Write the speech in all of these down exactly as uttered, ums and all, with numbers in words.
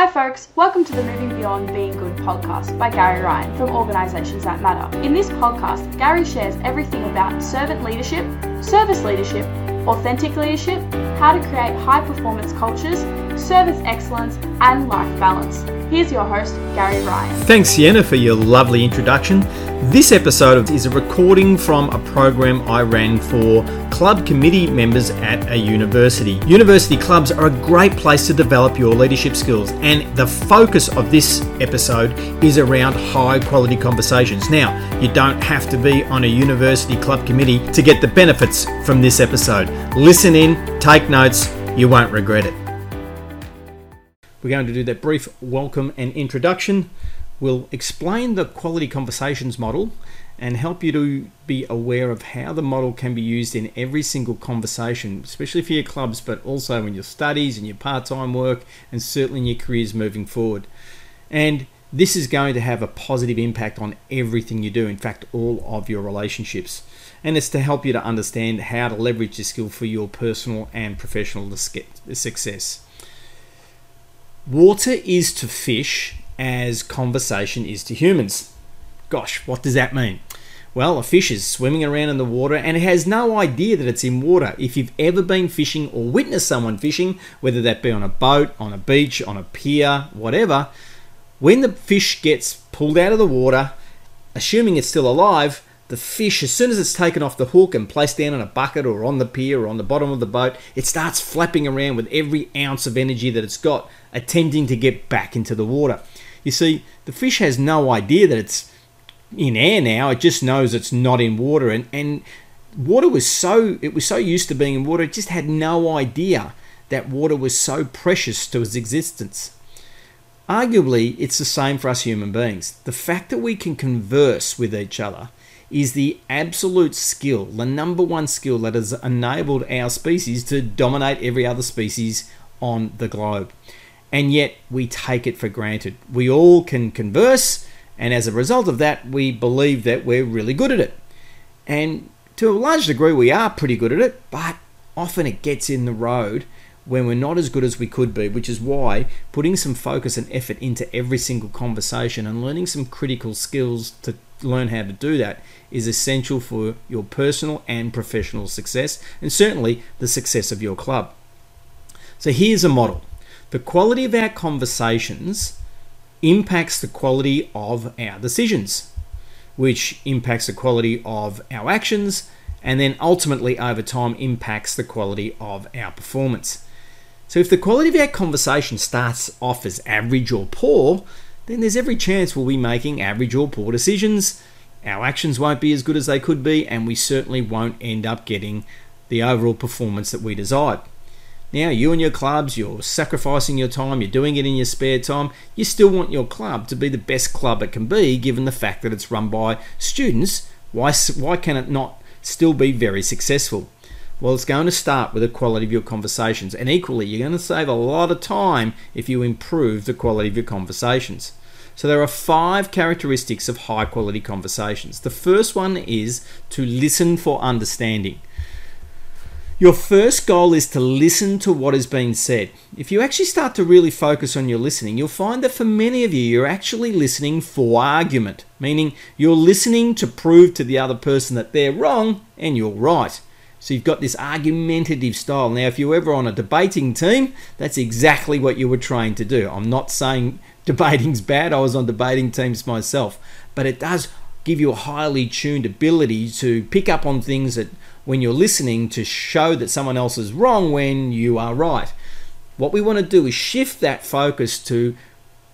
Hi folks, welcome to the Moving Beyond Being Good podcast by Gary Ryan from Organizations That Matter. In this podcast, Gary shares everything about servant leadership, service leadership, authentic leadership, how to create high performance cultures, service excellence, and life balance. Here's your host, Gary Ryan. Thanks, Sienna, for your lovely introduction. This episode is a recording from a program I ran for club committee members at a university. University clubs are a great place to develop your leadership skills, and the focus of this episode is around high quality conversations. Now, you don't have to be on a university club committee to get the benefits from this episode. Listen in, take notes, you won't regret it. We're going to do that brief welcome and introduction. We'll explain the Quality Conversations model and help you to be aware of how the model can be used in every single conversation, especially for your clubs, but also in your studies and your part-time work, and certainly in your careers moving forward. And this is going to have a positive impact on everything you do, in fact, all of your relationships. And it's to help you to understand how to leverage this skill for your personal and professional success. Water is to fish as conversation is to humans. Gosh, what does that mean? Well, a fish is swimming around in the water and it has no idea that it's in water. If you've ever been fishing or witnessed someone fishing, whether that be on a boat, on a beach, on a pier, whatever, when the fish gets pulled out of the water, assuming it's still alive, the fish, as soon as it's taken off the hook and placed down in a bucket or on the pier or on the bottom of the boat, it starts flapping around with every ounce of energy that it's got, attempting to get back into the water. You see, the fish has no idea that it's in air now. It just knows it's not in water. And, and water was so, it was so used to being in water, it just had no idea that water was so precious to its existence. Arguably, it's the same for us human beings. The fact that we can converse with each other is the absolute skill, the number one skill that has enabled our species to dominate every other species on the globe. And yet we take it for granted. We all can converse, and as a result of that, we believe that we're really good at it. And to a large degree, we are pretty good at it, but often it gets in the road when we're not as good as we could be, which is why putting some focus and effort into every single conversation and learning some critical skills to learn how to do that is essential for your personal and professional success, and certainly the success of your club. So here's a model. The quality of our conversations impacts the quality of our decisions, which impacts the quality of our actions, and then ultimately over time impacts the quality of our performance. So if the quality of our conversation starts off as average or poor, then there's every chance we'll be making average or poor decisions. Our actions won't be as good as they could be, and we certainly won't end up getting the overall performance that we desired. Now, you and your clubs, you're sacrificing your time, you're doing it in your spare time. You still want your club to be the best club it can be, given the fact that it's run by students. Why, why can it not still be very successful? Well, it's going to start with the quality of your conversations, and equally, you're going to save a lot of time if you improve the quality of your conversations. So there are five characteristics of high quality conversations. The first one is to listen for understanding. Your first goal is to listen to what is being said. If you actually start to really focus on your listening, you'll find that for many of you, you're actually listening for argument, meaning you're listening to prove to the other person that they're wrong and you're right. So you've got this argumentative style. Now, if you were ever on a debating team, that's exactly what you were trained to do. I'm not saying debating's bad. I was on debating teams myself. But it does give you a highly tuned ability to pick up on things that when you're listening to show that someone else is wrong when you are right. What we want to do is shift that focus to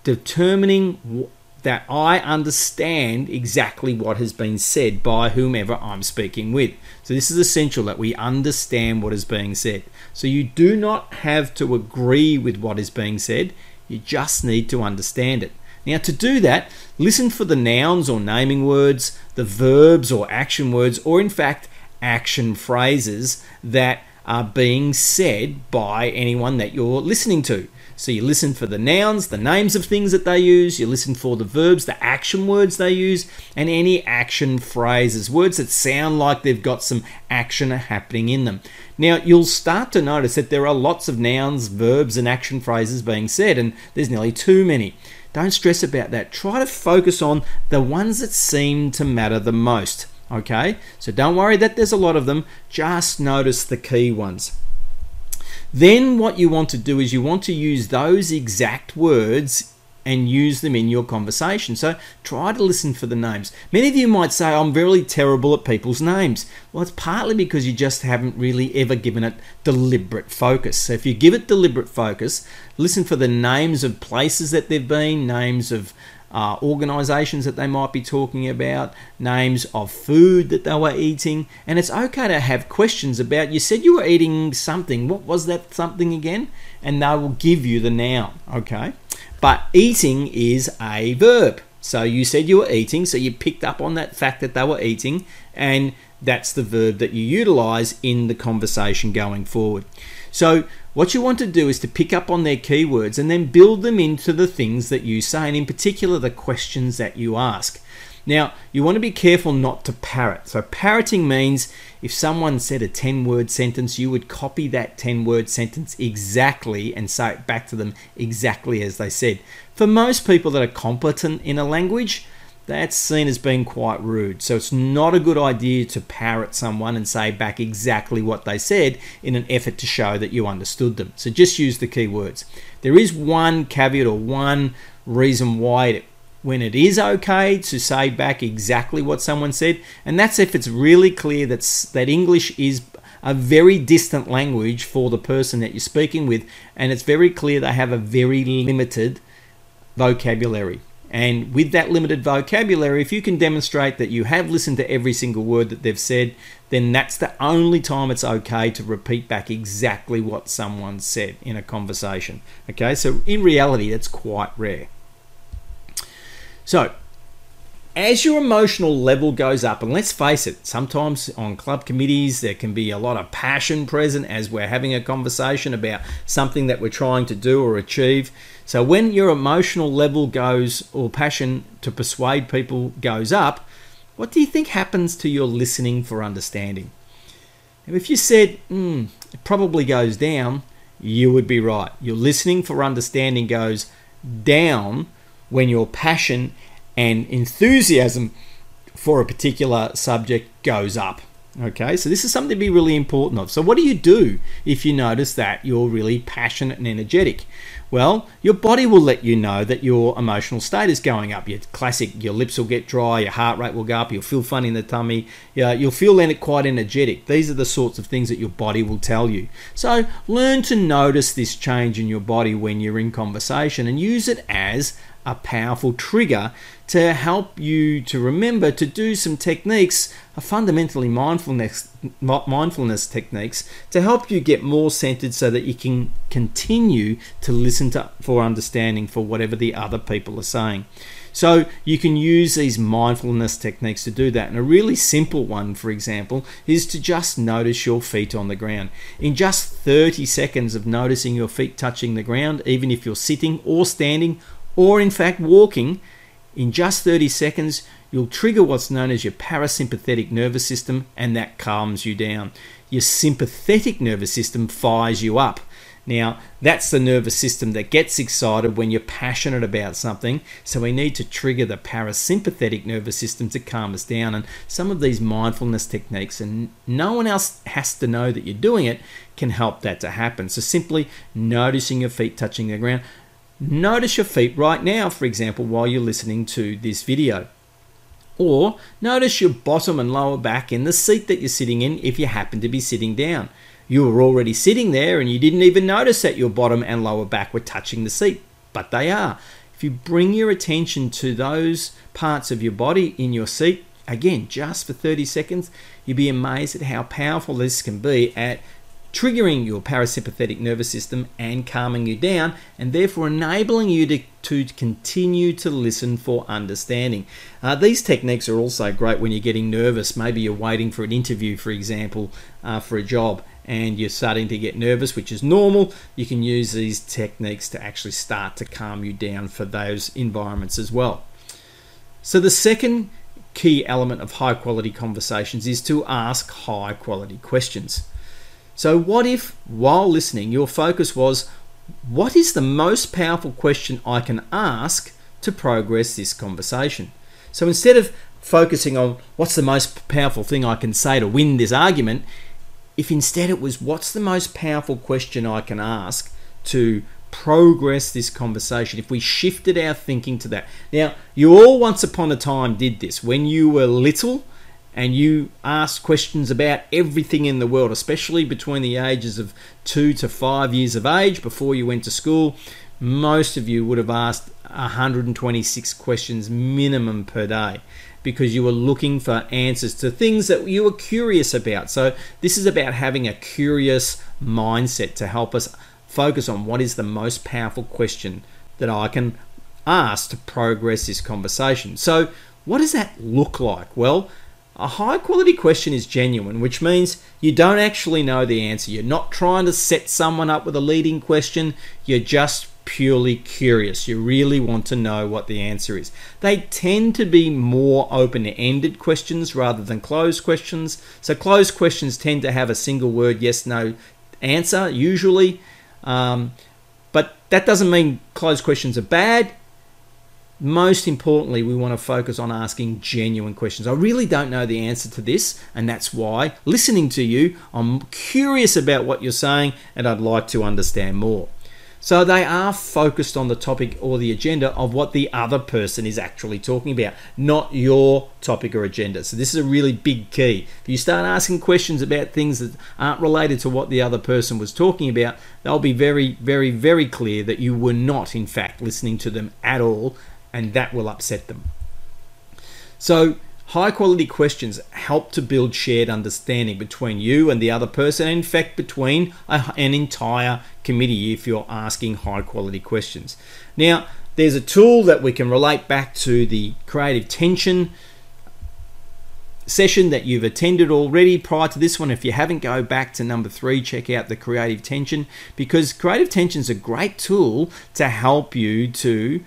determining that I understand exactly what has been said by whomever I'm speaking with. So this is essential that we understand what is being said. So you do not have to agree with what is being said. You just need to understand it. Now, to do that, listen for the nouns or naming words, the verbs or action words, or in fact, action phrases that are being said by anyone that you're listening to. So you listen for the nouns, the names of things that they use. You listen for the verbs, the action words they use, and any action phrases, words that sound like they've got some action happening in them. Now, you'll start to notice that there are lots of nouns, verbs, and action phrases being said, and there's nearly too many. Don't stress about that. Try to focus on the ones that seem to matter the most, okay? So don't worry that there's a lot of them. Just notice the key ones. Then what you want to do is you want to use those exact words and use them in your conversation. So try to listen for the names. Many of you might say, I'm really terrible at people's names. Well, it's partly because you just haven't really ever given it deliberate focus. So if you give it deliberate focus, listen for the names of places that they've been, names of Uh, organizations that they might be talking about, names of food that they were eating. And it's okay to have questions about, you said you were eating something. What was that something again? And they will give you the noun, okay? But eating is a verb. So you said you were eating, so you picked up on that fact that they were eating, and that's the verb that you utilize in the conversation going forward. So what you want to do is to pick up on their keywords and then build them into the things that you say, and in particular, the questions that you ask. Now, you want to be careful not to parrot. So parroting means if someone said a ten-word sentence, you would copy that ten-word sentence exactly and say it back to them exactly as they said. For most people that are competent in a language, that's seen as being quite rude. So it's not a good idea to parrot someone and say back exactly what they said in an effort to show that you understood them. So just use the key words. There is one caveat or one reason why it, when it is okay to say back exactly what someone said, and that's if it's really clear that's, that English is a very distant language for the person that you're speaking with, and it's very clear they have a very limited vocabulary. And with that limited vocabulary, if you can demonstrate that you have listened to every single word that they've said, then that's the only time it's okay to repeat back exactly what someone said in a conversation. Okay, so in reality, that's quite rare. So, as your emotional level goes up, and let's face it, sometimes on club committees, there can be a lot of passion present as we're having a conversation about something that we're trying to do or achieve. So when your emotional level goes, or passion to persuade people goes up, what do you think happens to your listening for understanding? If you said, mm, it probably goes down, you would be right. Your listening for understanding goes down when your passion and enthusiasm for a particular subject goes up. Okay, so this is something to be really important of. So what do you do if you notice that you're really passionate and energetic? Well, your body will let you know that your emotional state is going up. Your classic, your lips will get dry, your heart rate will go up, you'll feel funny in the tummy, you'll feel quite energetic. These are the sorts of things that your body will tell you. So learn to notice this change in your body when you're in conversation and use it as a powerful trigger to help you to remember to do some techniques, fundamentally mindfulness mindfulness techniques, to help you get more centered so that you can continue to listen to for understanding for whatever the other people are saying. So you can use these mindfulness techniques to do that. And a really simple one, for example, is to just notice your feet on the ground. In just thirty seconds of noticing your feet touching the ground, even if you're sitting or standing, or in fact walking, in just thirty seconds, you'll trigger what's known as your parasympathetic nervous system, and that calms you down. Your sympathetic nervous system fires you up. Now, that's the nervous system that gets excited when you're passionate about something. So we need to trigger the parasympathetic nervous system to calm us down. And some of these mindfulness techniques, and no one else has to know that you're doing it, can help that to happen. So simply noticing your feet touching the ground. Notice your feet right now, for example, while you're listening to this video. Or notice your bottom and lower back in the seat that you're sitting in if you happen to be sitting down. You were already sitting there and you didn't even notice that your bottom and lower back were touching the seat, but they are. If you bring your attention to those parts of your body in your seat, again, just for thirty seconds, you'd be amazed at how powerful this can be at triggering your parasympathetic nervous system and calming you down, and therefore enabling you to, to continue to listen for understanding. Uh, these techniques are also great when you're getting nervous. Maybe you're waiting for an interview, for example, uh, for a job, and you're starting to get nervous, which is normal, you can use these techniques to actually start to calm you down for those environments as well. So the second key element of high quality conversations is to ask high quality questions. So what if, while listening, your focus was, what is the most powerful question I can ask to progress this conversation? So instead of focusing on what's the most powerful thing I can say to win this argument, if instead it was, what's the most powerful question I can ask to progress this conversation, if we shifted our thinking to that. Now, you all once upon a time did this when you were little and you asked questions about everything in the world, especially between the ages of two to five years of age before you went to school. Most of you would have asked one hundred twenty-six questions minimum per day, because you were looking for answers to things that you were curious about. So this is about having a curious mindset to help us focus on what is the most powerful question that I can ask to progress this conversation. So what does that look like? Well, a high quality question is genuine, which means you don't actually know the answer. You're not trying to set someone up with a leading question. You're just purely curious. You really want to know what the answer is. They tend to be more open-ended questions rather than closed questions. So closed questions tend to have a single word yes no answer usually, um, but that doesn't mean closed questions are bad. Most importantly, we want to focus on asking genuine questions. I really don't know the answer to this, and that's why, listening to you, I'm curious about what you're saying and I'd like to understand more. So they are focused on the topic or the agenda of what the other person is actually talking about, not your topic or agenda. So this is a really big key. If you start asking questions about things that aren't related to what the other person was talking about, they'll be very, very, very clear that you were not, in fact, listening to them at all, and that will upset them. So high quality questions help to build shared understanding between you and the other person, and in fact between a, an entire committee if you're asking high quality questions. Now, there's a tool that we can relate back to the Creative Tension session that you've attended already prior to this one. If you haven't, go back to number three, check out the Creative Tension, because Creative Tension is a great tool to help you to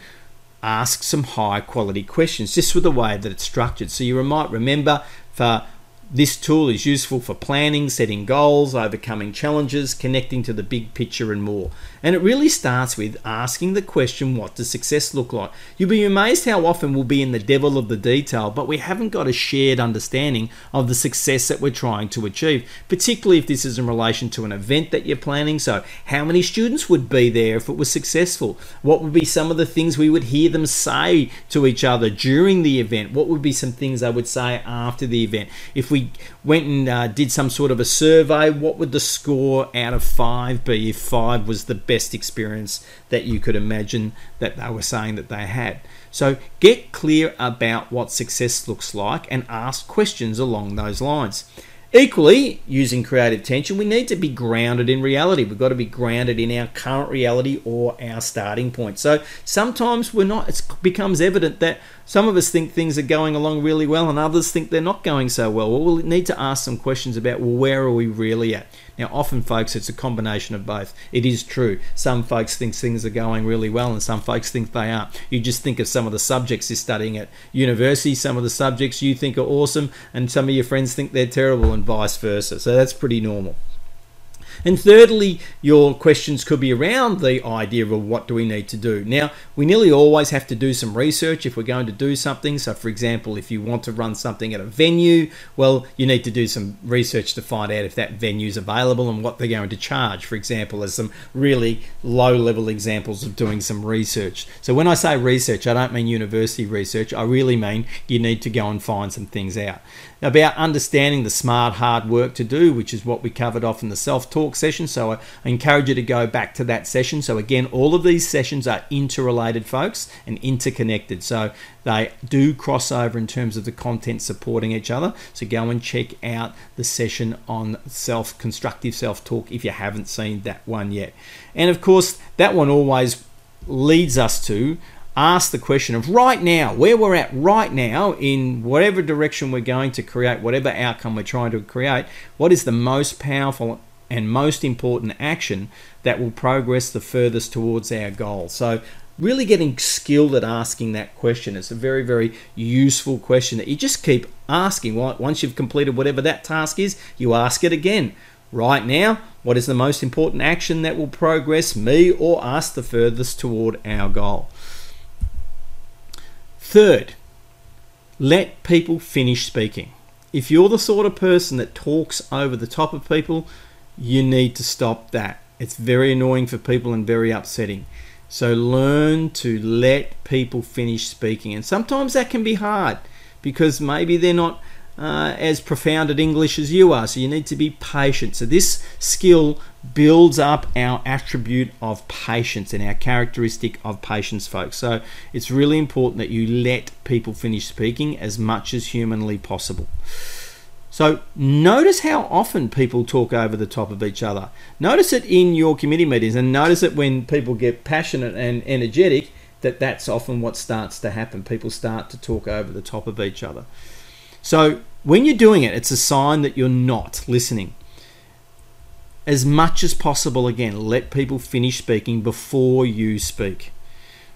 ask some high quality questions, just with the way that it's structured. So you might remember, for this tool is useful for planning, setting goals, overcoming challenges, connecting to the big picture and more. And it really starts with asking the question, what does success look like? You'll be amazed how often we'll be in the devil of the detail, but we haven't got a shared understanding of the success that we're trying to achieve, particularly if this is in relation to an event that you're planning. So how many students would be there if it was successful? What would be some of the things we would hear them say to each other during the event? What would be some things they would say after the event? If we We went and uh, did some sort of a survey, what would the score out of five be if five was the best experience that you could imagine that they were saying that they had? So get clear about what success looks like and ask questions along those lines. Equally, using Creative Tension, we need to be grounded in reality. We've got to be grounded in our current reality or our starting point. So sometimes we're not, it becomes evident that some of us think things are going along really well and others think they're not going so well. Well, we'll need to ask some questions about, well, where are we really at? Now, often, folks, it's a combination of both. It is true. Some folks think things are going really well and some folks think they aren't. You just think of some of the subjects you're studying at university, some of the subjects you think are awesome and some of your friends think they're terrible, and vice versa. So that's pretty normal. And thirdly, your questions could be around the idea of what do we need to do. Now, we nearly always have to do some research if we're going to do something. So, for example, if you want to run something at a venue, well, you need to do some research to find out if that venue is available and what they're going to charge, for example, as some really low-level examples of doing some research. So when I say research, I don't mean university research. I really mean you need to go and find some things out. About understanding the smart, hard work to do, which is what we covered off in the self-talk session, so I encourage you to go back to that session. So again, all of these sessions are interrelated, folks, and interconnected, so they do cross over in terms of the content supporting each other. So go and check out the session on self constructive self-talk if you haven't seen that one yet. And of course, that one always leads us to ask the question of right now, where we're at right now, in whatever direction we're going to create, whatever outcome we're trying to create. What is the most powerful and most important action that will progress the furthest towards our goal. So really getting skilled at asking that question. It's a very, very useful question that you just keep asking. Once you've completed whatever that task is, you ask it again. Right now, what is the most important action that will progress me or us the furthest toward our goal? Third, let people finish speaking. If you're the sort of person that talks over the top of people, you need to stop that. It's very annoying for people and very upsetting. So learn to let people finish speaking. And sometimes that can be hard because maybe they're not uh, as profound at English as you are. So you need to be patient. So this skill builds up our attribute of patience and our characteristic of patience, folks. So it's really important that you let people finish speaking as much as humanly possible. So notice how often people talk over the top of each other. Notice it in your committee meetings, and notice it when people get passionate and energetic, that that's often what starts to happen. People start to talk over the top of each other. So when you're doing it, it's a sign that you're not listening. As much as possible, again, let people finish speaking before you speak.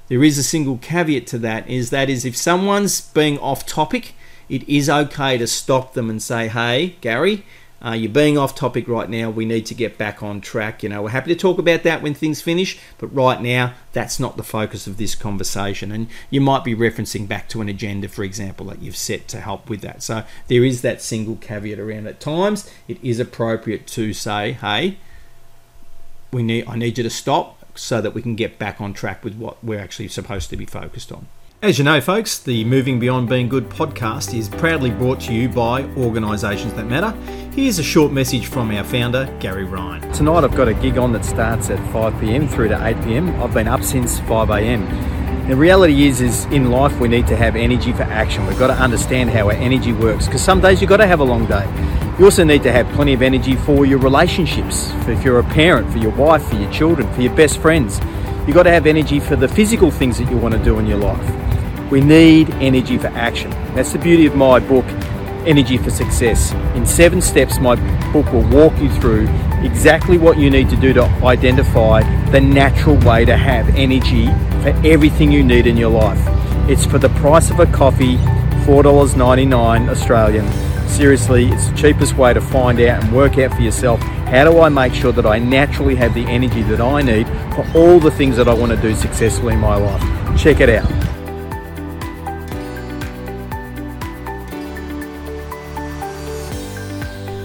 There is a single caveat to that, is that is if someone's being off topic, it is okay to stop them and say, hey, Gary, uh, you're being off topic right now. We need to get back on track. You know, we're happy to talk about that when things finish, but right now, that's not the focus of this conversation. And you might be referencing back to an agenda, for example, that you've set to help with that. So there is that single caveat around. At times, it is appropriate to say, hey, we need, I need you to stop so that we can get back on track with what we're actually supposed to be focused on. As you know, folks, the Moving Beyond Being Good podcast is proudly brought to you by Organizations That Matter. Here's a short message from our founder, Gary Ryan. Tonight I've got a gig on that starts at five p.m. through to eight p.m. I've been up since five a.m. The reality is, is in life we need to have energy for action. We've got to understand how our energy works, because some days you've got to have a long day. You also need to have plenty of energy for your relationships, for if you're a parent, for your wife, for your children, for your best friends. You've got to have energy for the physical things that you want to do in your life. We need energy for action. That's the beauty of my book, Energy for Success. In seven steps, my book will walk you through exactly what you need to do to identify the natural way to have energy for everything you need in your life. It's for the price of a coffee, four dollars ninety-nine Australian. Seriously, it's the cheapest way to find out and work out for yourself, how do I make sure that I naturally have the energy that I need for all the things that I want to do successfully in my life? Check it out.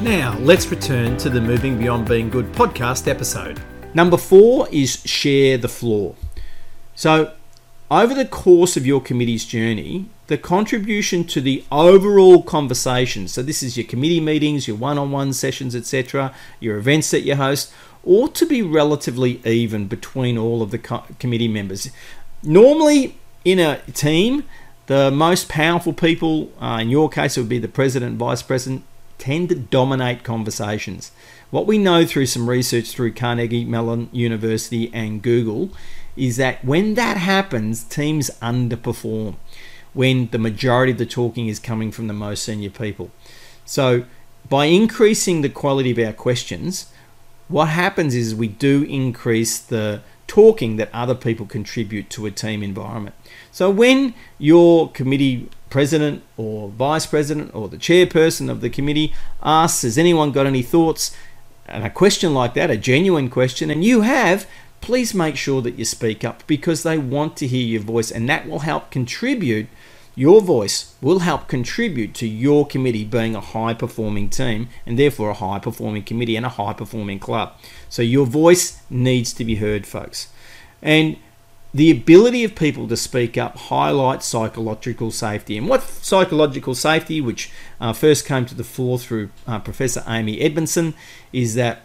Now, let's return to the Moving Beyond Being Good podcast episode. Number four is share the floor. So, over the course of your committee's journey, the contribution to the overall conversation, so this is your committee meetings, your one-on-one sessions, et cetera, your events that you host, ought to be relatively even between all of the co- committee members. Normally, in a team, the most powerful people, uh, in your case it would be the president and vice president, tend to dominate conversations. What we know through some research through Carnegie Mellon University and Google is that when that happens, teams underperform when the majority of the talking is coming from the most senior people. So by increasing the quality of our questions, what happens is we do increase the talking that other people contribute to a team environment. So when your committee president or vice president or the chairperson of the committee asks, has anyone got any thoughts? And a question like that, a genuine question, and you have, please make sure that you speak up, because they want to hear your voice, and that will help contribute, your voice will help contribute to your committee being a high-performing team and therefore a high-performing committee and a high-performing club. So your voice needs to be heard, folks. And the ability of people to speak up highlights psychological safety. And what psychological safety, which uh, first came to the fore through uh, Professor Amy Edmondson, is that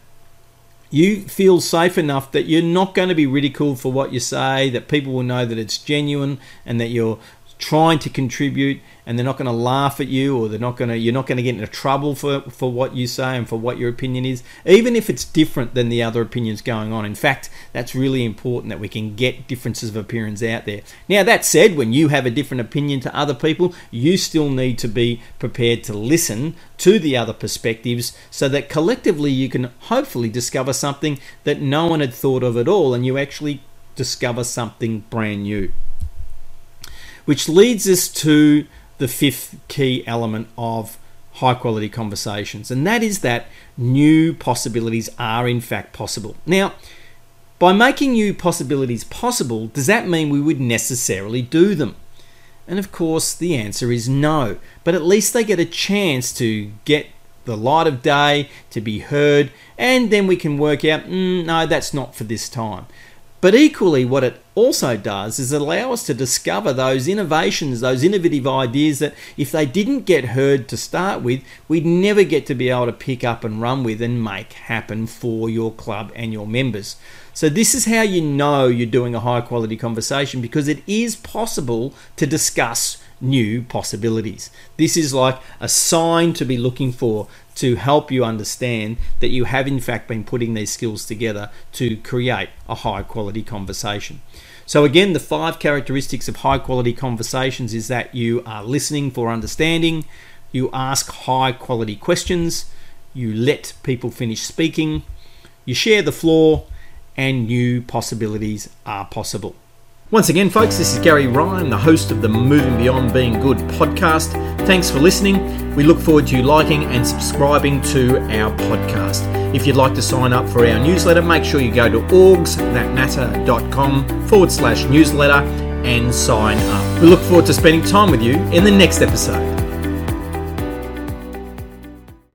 you feel safe enough that you're not going to be ridiculed for what you say, that people will know that it's genuine and that you're trying to contribute, and they're not going to laugh at you, or they're not going to, you're not going to get into trouble for, for what you say and for what your opinion is, even if it's different than the other opinions going on. In fact, that's really important that we can get differences of opinions out there. Now, that said, when you have a different opinion to other people, you still need to be prepared to listen to the other perspectives so that collectively you can hopefully discover something that no one had thought of at all, and you actually discover something brand new. Which leads us to the fifth key element of high quality conversations, and that is that new possibilities are in fact possible. Now, by making new possibilities possible, does that mean we would necessarily do them? And of course the answer is no, but at least they get a chance to get the light of day, to be heard, and then we can work out, mm, no, that's not for this time. But equally, what it also does is allow us to discover those innovations, those innovative ideas that if they didn't get heard to start with, we'd never get to be able to pick up and run with and make happen for your club and your members. So this is how you know you're doing a high quality conversation, because it is possible to discuss new possibilities. This is like a sign to be looking for, to help you understand that you have in fact been putting these skills together to create a high quality conversation. So again, the five characteristics of high quality conversations is that you are listening for understanding, you ask high quality questions, you let people finish speaking, you share the floor, and new possibilities are possible. Once again, folks, this is Gary Ryan, the host of the Moving Beyond Being Good podcast. Thanks for listening. We look forward to you liking and subscribing to our podcast. If you'd like to sign up for our newsletter, make sure you go to orgs that matter dot com forward slash newsletter and sign up. We look forward to spending time with you in the next episode.